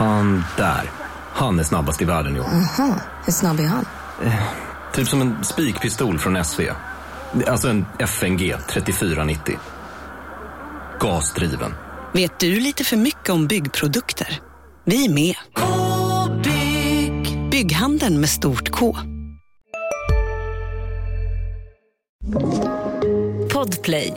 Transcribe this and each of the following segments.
Han där. Han är snabbast i världen i år. Aha, hur snabb är han? Typ som en spikpistol från SV. Alltså en FNG 3490. Gasdriven. Vet du lite för mycket om byggprodukter? Vi är med. K-bygg. Bygghandeln med stort K. Podplay.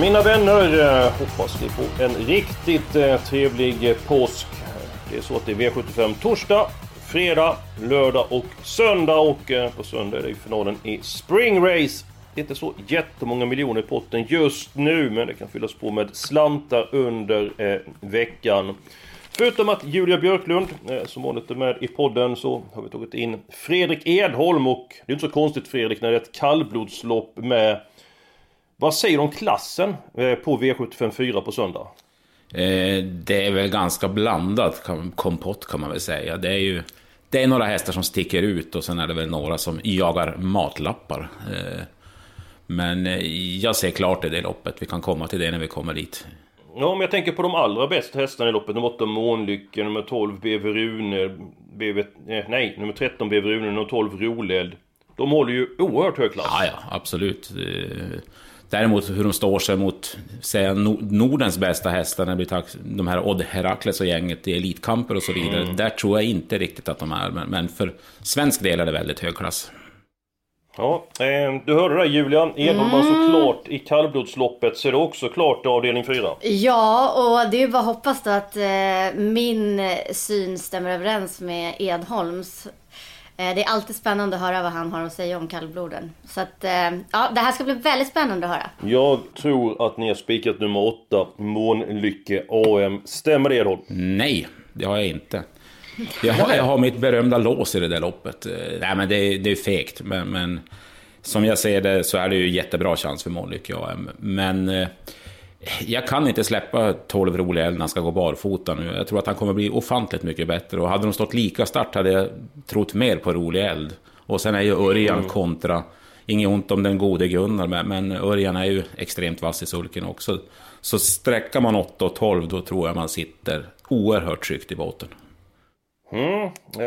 Mina vänner, hoppas ni får en riktigt trevlig påsk. Det är så att det är V75 torsdag, fredag, lördag och söndag. Och på söndag är det finalen i Spring Race. Det är inte så jättemånga miljoner i potten just nu, men det kan fyllas på med slantar under veckan. Förutom att Julia Björklund som var lite med i podden, så har vi tagit in Fredrik Edholm. Och det är inte så konstigt, Fredrik, när det är ett kallblodslopp med... Vad säger du om klassen på V754 på söndag? Det är väl ganska blandat kompott, kan man väl säga. Det är några hästar som sticker ut, och sen är det väl några som jagar matlappar. Men jag ser klart i det loppet. Vi kan komma till det när vi kommer dit. Ja, men jag tänker på de allra bästa hästarna i loppet. Nummer 8 Månlycke, nummer 12 nummer 13 Beverune, nummer 12 Roled. De håller ju oerhört hög klass. Ja, absolut. Däremot hur de står sig mot, säga, Nordens bästa hästar, när de här Odd Herakles och gänget i elitkamper och så vidare. Där tror jag inte riktigt att de är, men för svensk del är det väldigt hög klass. Ja, du hörde det, Julian Edholm såklart i kallblodsloppet, så är det också klart avdelning 4. Ja, och det är bara hoppas att min syn stämmer överens med Edholms. Det är alltid spännande att höra vad han har att säga om kallbloden. Så att, ja, det här ska bli väldigt spännande att höra. Jag tror att ni har spikat nummer 8, Månlycke AM. Stämmer det då? Nej, det har jag inte. Jag har mitt berömda lås i det där loppet. Nej, men det är fegt. Men som jag ser det så är det ju jättebra chans för Månlycke AM. Men jag kan inte släppa 12 roliga när han ska gå barfota nu. Jag tror att han kommer bli ofantligt mycket bättre. Och hade de stått lika start hade jag trott mer på rolig eld. Och sen är ju Örjan kontra. Inget ont om den gode Gunnar, men Örjan är ju extremt vass i sulken också. Så sträcker man 8 och 12, då tror jag man sitter oerhört tryggt i botten. Kan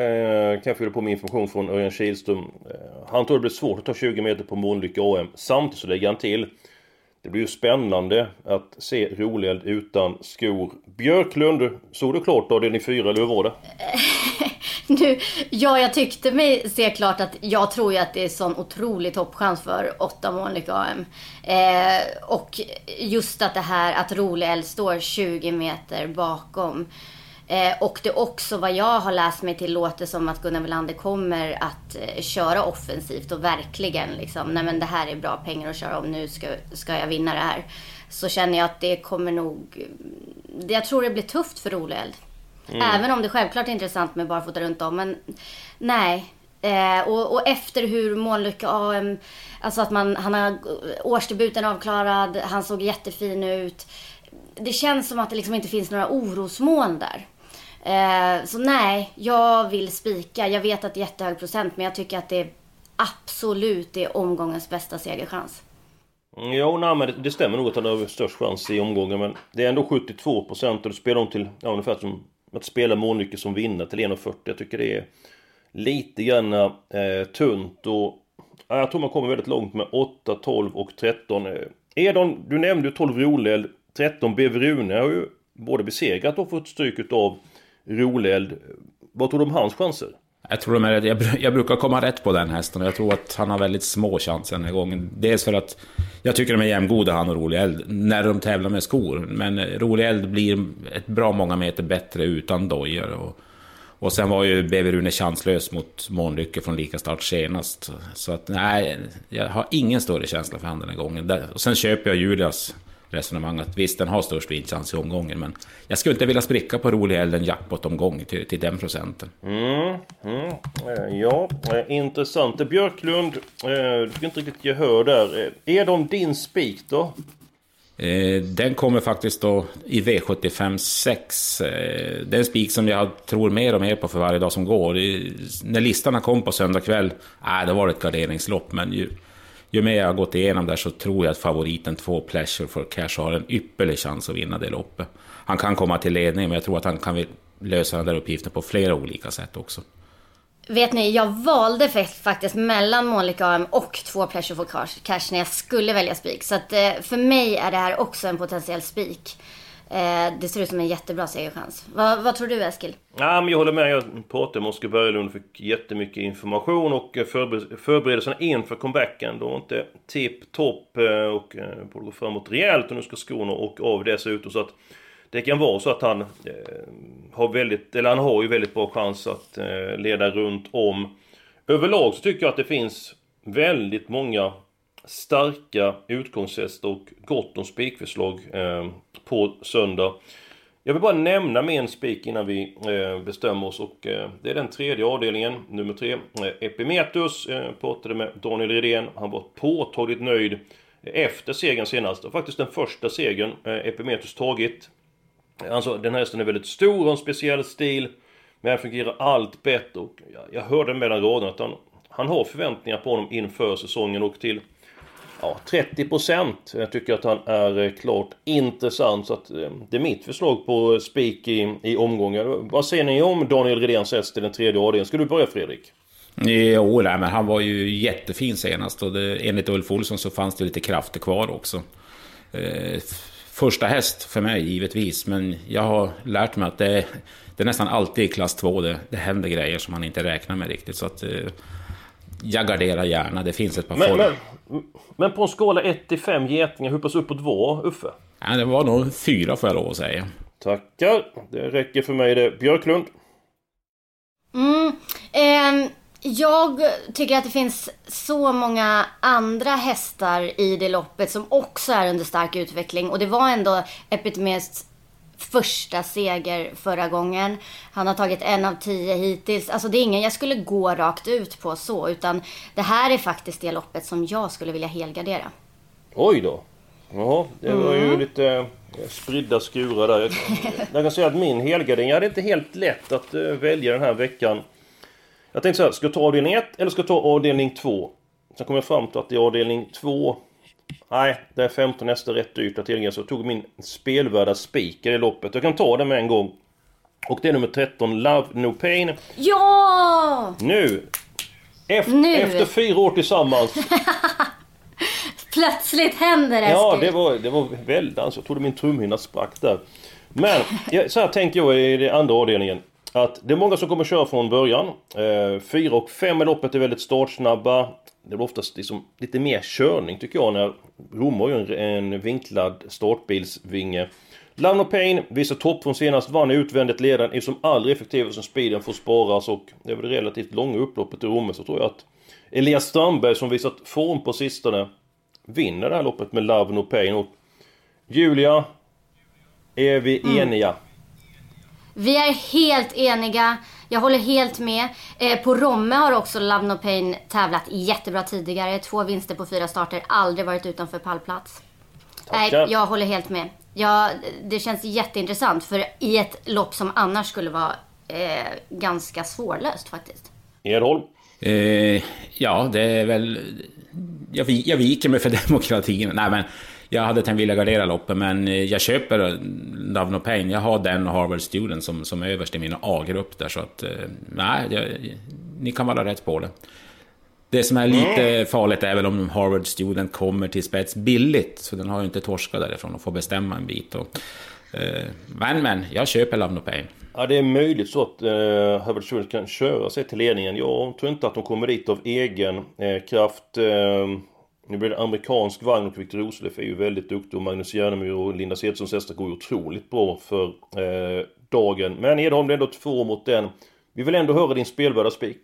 jag fylla på min information från Örjan Kihlström. Han tror det blir svårt att ta 20 meter på Månlycke AM. Samtidigt så lägger han till: det blir ju spännande att se Roled utan skor. Björklund, såg du klart då den i 4, eller hur var det? Jag tyckte mig se klart att jag tror ju att det är sån otrolig toppchans för 8 Månlycke AM. Och just att det här att Roled står 20 meter bakom. Och det också, vad jag har läst mig till, låter som att Gunnar Blander kommer att köra offensivt och verkligen liksom, nej men det här är bra pengar att köra om, nu ska jag vinna det här. Så känner jag att det kommer nog, jag tror det blir tufft för Roled. Även om det självklart är intressant med barfota runt om, men nej. Och efter hur Månlycke AM, alltså att han har årsdebuten avklarad, han såg jättefin ut. Det känns som att det liksom inte finns några orosmoln där. Så nej, jag vill spika. Jag vet att det är jättehög procent, men jag tycker att det är absolut det är omgångens bästa segerchans. Jo, nej, men det stämmer nog att han har störst chans i omgången, men det är ändå 72%, och det spelar om till, ja, ungefär som att spela Månlycke som vinner till 1,40. Jag tycker det är lite grann tunt, och jag tror man kommer väldigt långt med 8, 12 och 13. Edon, du nämnde 12 Roled, 13 Beverune har ju både besegrat och fått stryk av Roled. Vad tror du om hans chanser? Jag tror de är rätt. Jag brukar komma rätt på den hästen. Jag tror att han har väldigt små chanser den här gången. Dels för att jag tycker de är jämngoda, han och Roled, när de tävlar med skor. Men Roled blir ett bra många meter bättre utan dojer. Och sen var ju Beverune chanslös mot Månlycke från lika start senast. Så att, nej, jag har ingen större känsla för han den här gången. Och sen köper jag Julias resonemang att visst, den har störst vinstchans i omgången, men jag skulle inte vilja spricka på rolig eller en jackpot-omgång till den procenten. Ja, intressant. Björklund, du kan inte riktigt gehör där. Är de din spik då? Den kommer faktiskt då i V75 6. Det är en spik som jag tror mer och mer på för varje dag som går. När listan kom på söndag kväll, det var ett garderingslopp, men ju mer jag har gått igenom där så tror jag att favoriten 2 Pleasure for Cash har en ypperlig chans att vinna det loppet. Han kan komma till ledning, men jag tror att han kan lösa den där uppgiften på flera olika sätt också. Vet ni, jag valde faktiskt mellan Monica AM och 2 Pleasure for Cash när jag skulle välja spik. Så att, för mig är det här också en potentiell spik. Det ser ut som en jättebra segerchans. Vad tror du, Eskil? Ja, men jag håller med. Jag pratade med Oskar Berglund, fick jättemycket information och förberedelserna inför comebacken. Då var inte tipp-topp och borde gå framåt rejält och nu ska skorna och av dessutom. Så att det kan vara så att han har ju väldigt bra chans att leda runt om. Överlag så tycker jag att det finns väldigt många starka utgångshästar och gott om spikförslag på söndag. Jag vill bara nämna med en spik innan vi bestämmer oss, och det är den tredje avdelningen, nummer 3, Epimetheus. Pratade med Daniel Redén, han var påtagligt nöjd efter segern senast, och faktiskt den första segern Epimetheus tagit. Alltså den här hästen är väldigt stor och en speciell stil, men han fungerar allt bättre, och jag hörde mellan raderna att han har förväntningar på honom inför säsongen, och till 30% jag tycker att han är klart intressant. Så att det är mitt förslag på spik i omgångar. Vad säger ni om Daniel Redéns häst till den tredje avdelningen? Ska du börja, Fredrik? Jo, men han var ju jättefin senast, och enligt Ulf Olsson så fanns det lite krafter kvar också. Första häst för mig givetvis, men jag har lärt mig att det är nästan alltid i klass 2 det händer grejer som man inte räknar med riktigt, så att jag garderar gärna. Det finns ett par men på en skala 1-5 getningar, hur pass uppåt var Uffe? Ja, det var nog 4 får jag lov att säga. Tackar, det räcker för mig det. Björklund? Jag tycker att det finns så många andra hästar i det loppet som också är under stark utveckling, och det var ändå Epimetheus första seger förra gången. Han har tagit 1 av 10 hittills. Alltså det är ingen jag skulle gå rakt ut på så, utan det här är faktiskt det loppet som jag skulle vilja helgardera. Oj då. Jaha, det var ju lite spridda skurar där. Jag kan säga att min helgardering, jag hade inte helt lätt att välja den här veckan. Jag tänkte så här, ska jag ta avdelning 1 eller ska jag ta avdelning 2? Sen kom jag fram till att i avdelning 2, nej, det är 15 nästa rätt dyrt att tillgänga, så jag tog min spelvärda spiker i loppet. Jag kan ta den med en gång. Och det är nummer 13, Love No Pain. Ja! Nu! Efter 4 år tillsammans. Plötsligt händer det. Ja, det var väldigt, alltså, jag trodde min trumhinna sprack där. Men så här tänker jag i den andra avdelningen, att det är många som kommer köra från början. 4 och 5 i loppet är väldigt startsnabba. Det blir oftast liksom lite mer körning tycker jag, när Romo gör en vinklad startbilsvinge. Love No Pain visar topp från senast, vann utvändigt ledaren, är som aldrig effektiv som speeden får sparas, och det är väl relativt långa upploppet i Romo, så tror jag att Elias Strandberg, som visat form på sistone, vinner det här loppet med Love No Pain. Och Julia, är vi eniga? Vi är helt eniga. Jag håller helt med. På Romme har också Love No Pain tävlat jättebra tidigare. 2 vinster på 4 starter. Aldrig varit utanför pallplats. Nej, jag håller helt med. Det känns jätteintressant. För i ett lopp som annars skulle vara ganska svårlöst faktiskt. Edholm? Ja, det är väl... Jag viker mig för demokratin. Nej, men... Jag hade tänkt vilja gardera loppet, men jag köper Love No Pain. Jag har den och Harvard Student som är överst i min A-grupp där, så att ni kan vara rätt på det. Det som är lite farligt är väl om Harvard Student kommer till spets billigt, så den har ju inte torskat därifrån och får bestämma en bit. Och, men jag köper Love No Pain. Ja, det är möjligt så att Harvard Student kan köra sig till ledningen. Jag tror inte att de kommer dit av egen kraft. Nu blir det amerikansk vagn, och Victor Osleff är ju väldigt duktig, och Magnus Järnemur och Linda Setssons hästar går ju otroligt bra för dagen. Men Edholm, det är ändå 2 mot den. Vi vill ändå höra din spelvärda spik.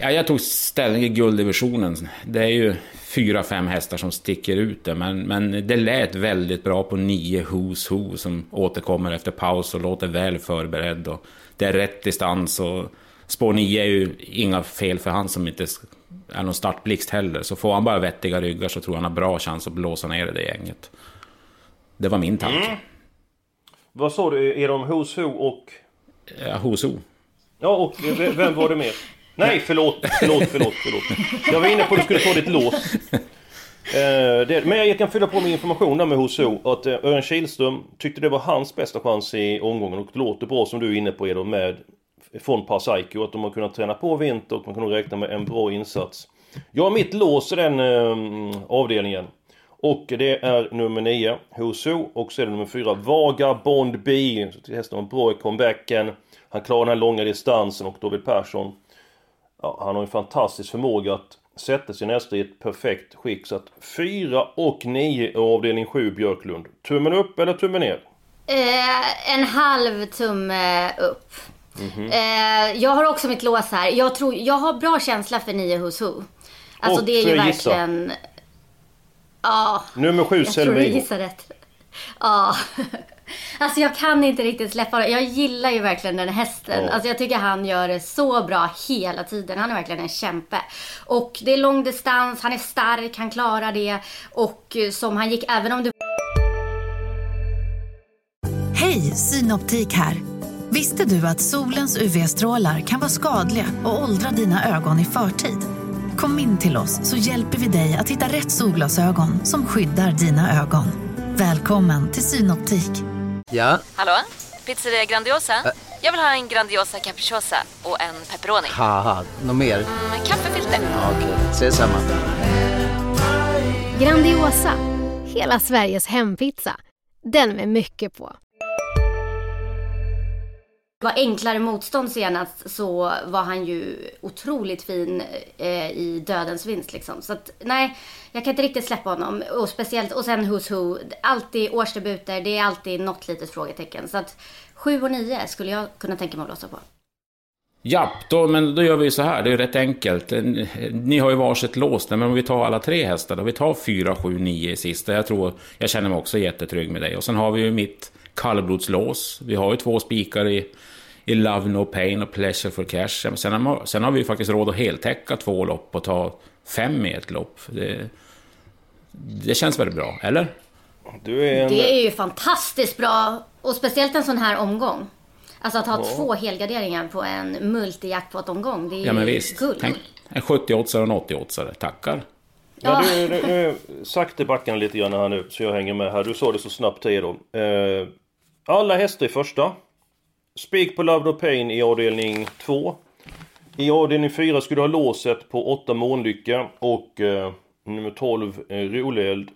Jag tog ställning i gulddivisionen. Det är ju 4-5 hästar som sticker ut där, men det lät väldigt bra på 9 Who's Who, som återkommer efter paus och låter väl förberedd. Och det är rätt distans, och spår 9 är ju inga fel för han som inte... är någon startblixt heller, så får han bara vettiga ryggar så tror han har bra chans att blåsa ner det gänget. Det var min tanke. Mm. Vad sa du? Är de hos ho och... Ja, hos ho. Ja, och vem var det med? Nej, förlåt. Jag var inne på att du skulle få ditt lås. Men jag kan fylla på med information där med hos ho. Att Örjan Kihlström tyckte det var hans bästa chans i omgången. Och det låter bra som du är inne på är då med från Parsaiko. Att de har kunnat träna på vinter och man kan räkna med en bra insats. Jag har mitt lås i den avdelningen. Och det är nummer 9, Hoso. Och så är det nummer 4, Vagabond B. Så till hästen var bra i comebacken. Han klarar den här långa distansen. Och David Persson, ja, han har en fantastisk förmåga att sätta sin hästar i ett perfekt skick. Så att 4 och 9 avdelning 7, Björklund. Tummen upp eller tummen ner? En halv tumme upp. Mm-hmm. Jag har också mitt lås här. Jag har bra känsla för 9 Hoso. Alltså och det är ju verkligen... Ja, nummer 7 Selvi. Ja. Alltså jag kan inte riktigt släppa det. Jag gillar ju verkligen den hästen. Ja. Alltså jag tycker han gör det så bra hela tiden. Han är verkligen en kämpe. Och det är lång distans, han är stark, han klarar det. Och som han gick, även om du... Hej, Synoptik här. Visste du att solens UV-strålar kan vara skadliga och åldra dina ögon i förtid? Kom in till oss så hjälper vi dig att hitta rätt solglasögon som skyddar dina ögon. Välkommen till Synoptik. Ja? Hallå? Pizzeria Grandiosa? Jag vill ha en Grandiosa capricciosa och en pepperoni. Haha, något mer? Kaffefilter. Ja, okej, ses samma. Grandiosa, hela Sveriges hempizza. Den med mycket på. Var enklare motstånd senast så var han ju otroligt fin i dödens vinst liksom. Så att, nej, jag kan inte riktigt släppa honom. Och speciellt, och sen hos ho, alltid årsdebuter, det är alltid något litet frågetecken. Så att 7 och 9 skulle jag kunna tänka mig att låsa på. Ja, men då gör vi så här, det är rätt enkelt. Ni har ju varsitt lås, men om vi tar alla tre hästar då, vi tar 4, 7, 9 i sista. Jag känner mig också jättetrygg med dig. Och sen har vi ju mitt kallblodslås. Vi har ju 2 spikar i Love No Pain och Pleasure for Cash. Sen har vi ju faktiskt råd att heltäcka 2 lopp och ta 5 i ett lopp. Det känns väldigt bra, eller? Det är ju fantastiskt bra, och speciellt en sån här omgång. Alltså att ha 2 helgarderingar på en multi-jackpot-omgång, det är ju guld. Tänk, en 70-åtsare och en 80-åtsare, tackar. Ja. Men du sagt i backen lite grann här nu, så jag hänger med här. Du sa det så snabbt till då. Alla hästar i första. Spik på Love and Pain i avdelning 2. I avdelning 4 skulle du ha låset på 8 Månlycka och nummer 12 Roleld.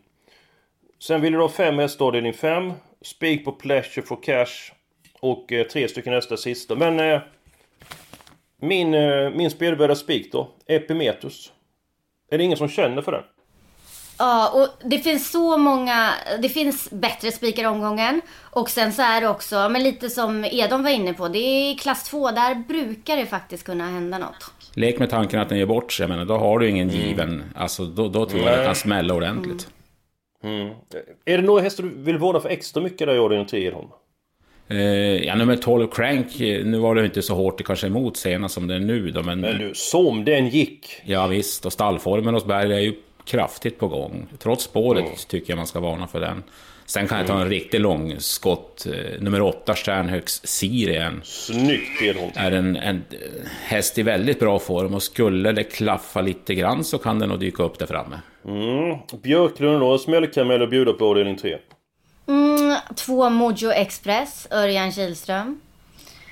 Sen ville du ha 5 hästar i avdelning 5. Spik på Pleasure for Cash och 3 stycken hästar sista. Men min spelvärda spik då, Epimetheus. Är det ingen som känner för det? Ja, och det finns så många... Det finns bättre spikar i omgången. Och sen så är det också... Men lite som Edholm var inne på, det är klass 2. Där brukar det faktiskt kunna hända något. Lek med tanken att den ger bort sig. Men då har du ingen given... Alltså, då tror jag att den kan smälla ordentligt. Mm. Är det några hästar du vill vårda för extra mycket där i år i Edholm? Ja, nummer 12 Crank. Nu var det inte så hårt det kanske emot senast som det är nu då, men nu, som den gick. Ja visst, och stallformen hos Berg är ju kraftigt på gång. Trots spåret tycker jag man ska varna för den. Sen kan jag ta en riktigt lång skott. Nummer 8 Stjärnhögs Sirien. Snyggt Edholm. Är en häst i väldigt bra form. Och skulle det klaffa lite grann så kan den nog dyka upp där framme. Björklund och smällkamel och bjuder på avdelning 3. 2 Mojo Express, Örjan Kihlström.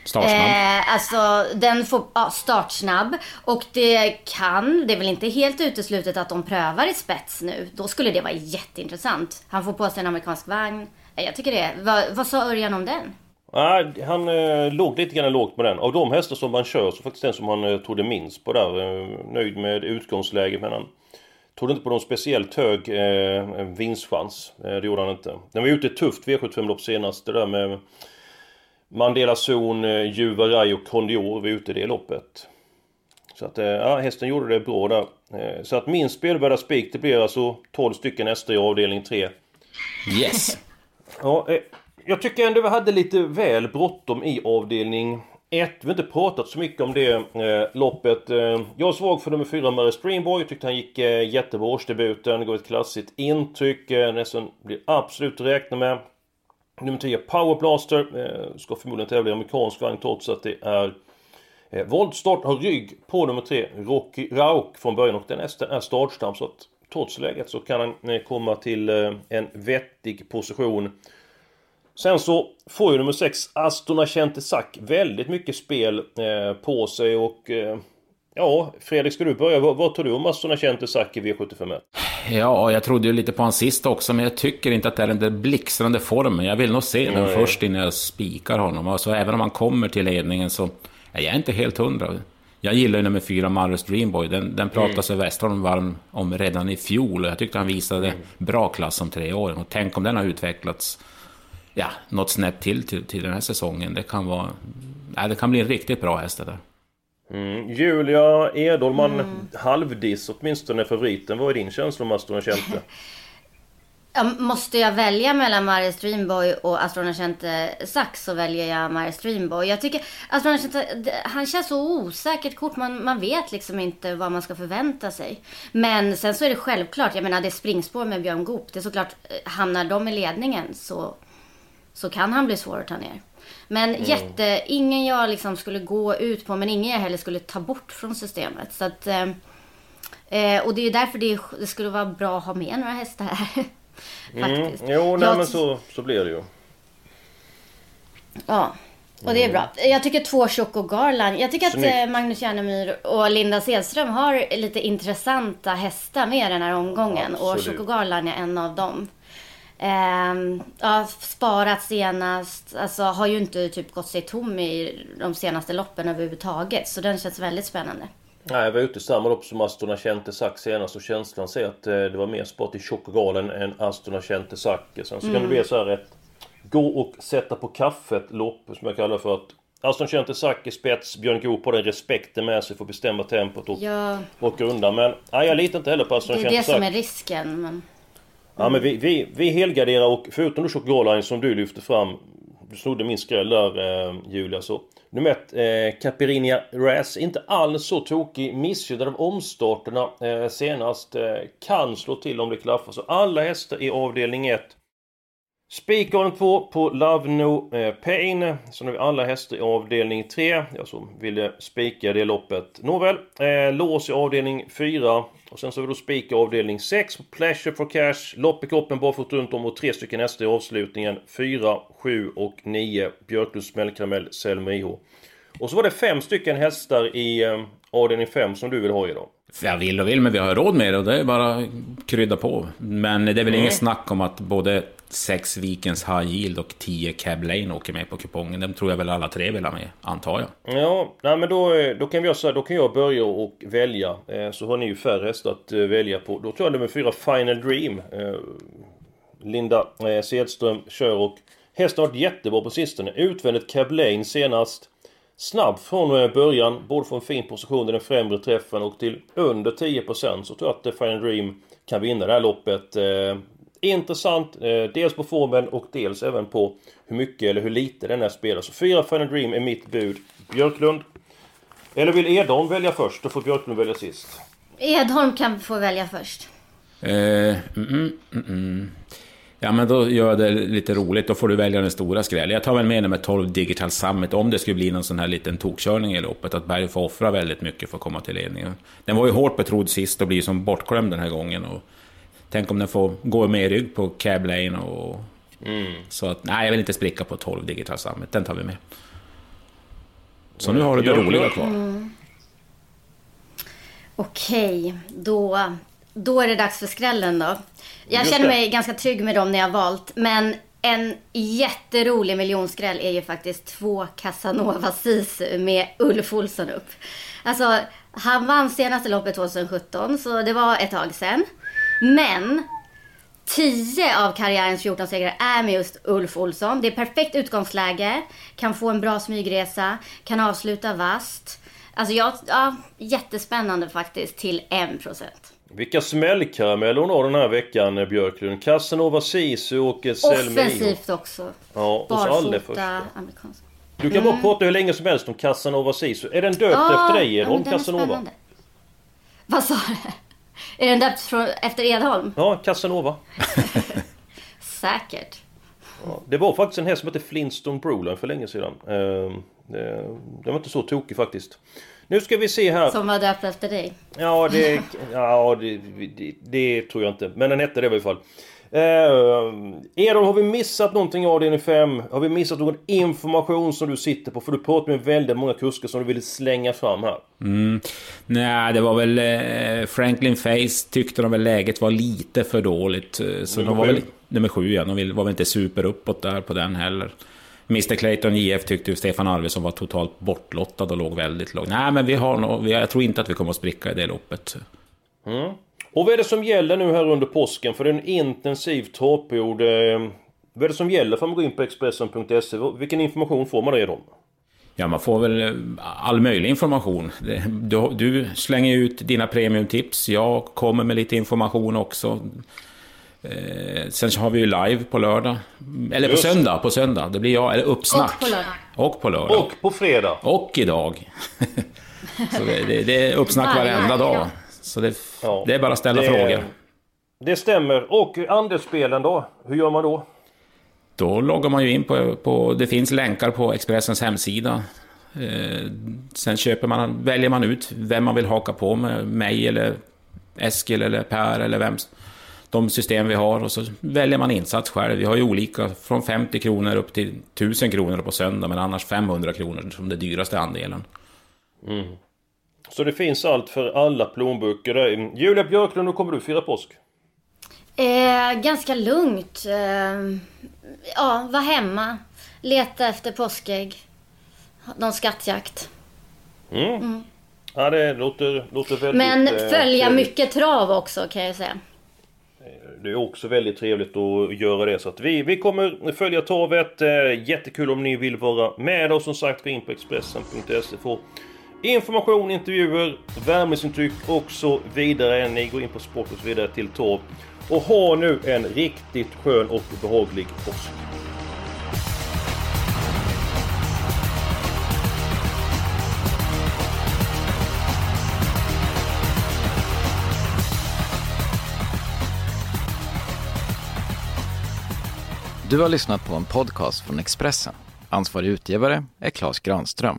Startsnabb. Alltså den får startsnabb. Och det är väl inte helt uteslutet att de prövar i spets nu. Då skulle det vara jätteintressant. Han får på sig en amerikansk vagn. Jag tycker det. Vad sa Örjan om den? Han låg lite grann lågt på den. Av de hästar som han kör så faktiskt den som han tog det minst på där. Nöjd med utgångsläget men han tog inte på någon speciellt hög vinstchans. Det gjorde han inte. Den var ute tufft V75-lopp senast. Det där med Mandela Zon, Juvaraj och Kondior var ute i det loppet. Så att hästen gjorde det bra där. Så att min spelvärda spik, det blir alltså 12 stycken hästar i avdelning 3. Yes! Ja, jag tycker ändå vi hade lite väl bråttom i avdelning 1. Vi har inte pratat så mycket om det loppet. Jag svag för nummer 4 med Springboy. Tyckte han gick jättebra årsdebuten. Går ett klassiskt intryck. Nästan blir absolut att räkna med. Nummer 10 Powerblaster. Ska förmodligen tävla i amerikansk vagn trots att det är våldstart. Har rygg på nummer 3 Rocky Rauk från början. Och den nästa är startstam. Så att trots läget så kan han komma till en vettig position. Sen så får ju nummer 6 Astona Kentesak väldigt mycket spel på sig och ja, Fredrik, ska du börja? Vad tror du om Astona Kentesak i V75? Ja, jag trodde ju lite på han sist också, men jag tycker inte att det är den där blixtrande formen. Jag vill nog se den först innan jag spikar honom. Alltså, även om han kommer till ledningen så är jag inte helt hundra. Jag gillar ju nummer 4 Marius Dreamboy. Den pratade sig Westholm varm om redan i fjol och jag tyckte han visade bra klass om 3 år. Och tänk om den har utvecklats något snett till den här säsongen. Det kan vara... det kan bli en riktigt bra häst det där. Julia Edholm, halvdiss åtminstone favoriten. Vad är din känsla om Astrona Kente? Måste jag välja mellan Marius Dreamboy och Astrona Kente Sax så väljer jag Marius Dreamboy. Jag tycker Astrona Kente, han känns så osäkert kort. Man vet liksom inte vad man ska förvänta sig. Men sen så är det självklart, jag menar det är springspår med Björn Gop. Det är såklart, hamnar de i ledningen så kan han bli svår att ta ner. Men ingen jag liksom skulle gå ut på, men ingen jag heller skulle ta bort från systemet. Så att, och det är ju därför det skulle vara bra att ha med några hästar här. Faktiskt. Jo, men så blir det ju. Ja, och det är bra. Jag tycker 2 Choco Garland. Jag tycker snyggt. Att Magnus Järnemur och Linda Setssons har lite intressanta hästar med den här omgången. Absolut. Och Choco Garland är en av dem. Sparat senast, alltså har ju inte typ gått sig tom i de senaste loppen överhuvudtaget, så den känns väldigt spännande. Nej, jag var ute i samma lopp som Astrona Kentesak senast och känslan säger att det var mer sport i Chokogalen än Astrona Kentesak. Sen så kan det bli så här ett gå och sätta på kaffet lopp som jag kallar för att Astrona Kentesak i spets, Björn Gop på den respekten med sig för att bestämma tempot och åka undan, men jag litar inte heller på Astrona Kentesak. Det är det som är risken, men... Ja, men vi helgarderar och förutom du Chokoladline som du lyfter fram, du snodde min skräll där Julia, så nummer 1 Capirinha Raz, inte alls så tokig, missgynnad av omstarterna senast, kan slå till om det klaffar, så alla hästar i avdelning 1. Spikaren på Love No Pain, så nu är alla hästar i avdelning 3, jag som ville spika det loppet. Nåväl, lås i avdelning 4 och sen så vill du spika avdelning 6 på Pleasure for Cash, lopp i kroppen barfot runt om och 3 stycken hästar i avslutningen, 4, 7 och 9, Björklund, Smällkaramell, Selmeriho. Och så var det 5 stycken hästar i avdelning 5 som du vill ha idag. Jag vill och vill, men vi har råd med det och det är bara krydda på. Men det är väl inget snack om att både 6 Vikens High Yield och 10 Cab Lane åker med på kupongen. Dem tror jag väl alla 3 vill ha med, antar jag. Ja, nej, men då kan vi göra så här, då kan jag börja och välja. Så har ni ju färre hästar att välja på. Då tror jag nummer 4 Final Dream. Linda Setström kör och hästen har varit jättebra på sistone. Utvändigt Cab Lane senast. Snabb från början, både från fin position i den främre träffen och till under 10%, så tror jag att Fine Dream kan vinna det här loppet. Intressant, dels på formen och dels även på hur mycket eller hur lite den här spelar. Så 4 Fine Dream är mitt bud. Björklund. Eller vill Edholm välja först? Då får Björklund välja sist. Edholm kan få välja först. Ja, men då gör det lite roligt. Då får du välja den stora skräll. Jag tar väl med nummer 12 Digital Summit, om det skulle bli någon sån här liten tokkörning i loppet, att Berg får offra väldigt mycket för att komma till ledningen. Den var ju hårt betrodd sist och blir som bortglömd den här gången, och tänk om den får gå med i rygg på Cab Lane och... Så att, nej, jag vill inte spricka på 12 Digital Summit. Den tar vi med. Så nu har du det roliga kvar. Okej, Då är det dags för skrällen då. Jag känner mig ganska trygg med dem när jag valt. Men en jätterolig miljonskräll är ju faktiskt 2 Casanova Sisu med Ulf Olsson upp. Alltså, han vann senaste loppet 2017, så det var ett tag sedan. Men 10 av karriärens 14 segrar är med just Ulf Olsson. Det är perfekt utgångsläge, kan få en bra smygresa, kan avsluta vast. Alltså, jättespännande faktiskt till 1%. Vilka smällkarameller hon har den här veckan, Björklund. Casanova Sisu och Selmeriho. Offensivt också. Ja, barfota, amerikansk. Du kan bara prata hur länge som helst om Casanova Sisu. Är den döpt efter dig, Edholm, Casanova? Vad sa du? Är den döpt efter Edholm? Ja, Casanova. Säkert. Ja, det var faktiskt en häst som hette Flintstone Brawler för länge sedan. Den var inte så tokig faktiskt. Nu ska vi se här. Som var döpt efter dig. Ja, det tror jag inte. Men den hette det i alla fall. Edholm, har vi missat någonting av din FM? Har vi missat någon information som du sitter på? För du pratar med väldigt många kuskar som du ville slänga fram här. Nej, det var väl Franklin Face tyckte de väl läget var lite för dåligt. Så de var väl nummer 7, ja. De var väl inte super uppåt där på den heller. Mr. Clayton JF tyckte ju Stefan Arvidsson var totalt bortlottad och låg väldigt lågt. Nej, men vi har jag tror inte att vi kommer att spricka i det loppet. Mm. Och vad är det som gäller nu här under påsken? För det är en intensiv toppjord. Vad är det som gäller för att gå in på expressen.se? Vilken information får man det om? Ja, man får väl all möjlig information. Du slänger ut dina premiumtips. Jag kommer med lite information också. Sen har vi ju live på lördag. Eller på söndag. På söndag. Det blir jag. Eller uppsnack. Och på lördag. Och på fredag. Och idag. Så det är uppsnack varenda dag. Så det är bara att ställa frågor. Det stämmer. Och andelsspelen då? Hur gör man då? Då loggar man ju in på det finns länkar på Expressens hemsida. Sen väljer man ut vem man vill haka på med. Mig eller Eskil eller Per eller vem. De system vi har. Och så väljer man insats själv. Vi har ju olika från 50 kronor upp till 1000 kronor på söndag. Men annars 500 kronor som det dyraste andelen. Mm. Så det finns allt för alla plånböcker. Julia Björklund, hur kommer du fira påsk? Ganska lugnt. Var hemma. Leta efter påskägg. Någon skattjakt. Mm. Ja, det låter väldigt... Men följa mycket trav också, kan jag säga. Det är också väldigt trevligt att göra det. Så att vi kommer följa travet. Jättekul om ni vill vara med oss. Som sagt, gå in på expressen.se för information, intervjuer, värmningsintryck och så vidare. Ni går in på sport och så vidare till torv. Och ha nu en riktigt skön och behaglig påsk. Du har lyssnat på en podcast från Expressen. Ansvarig utgivare är Claes Granström.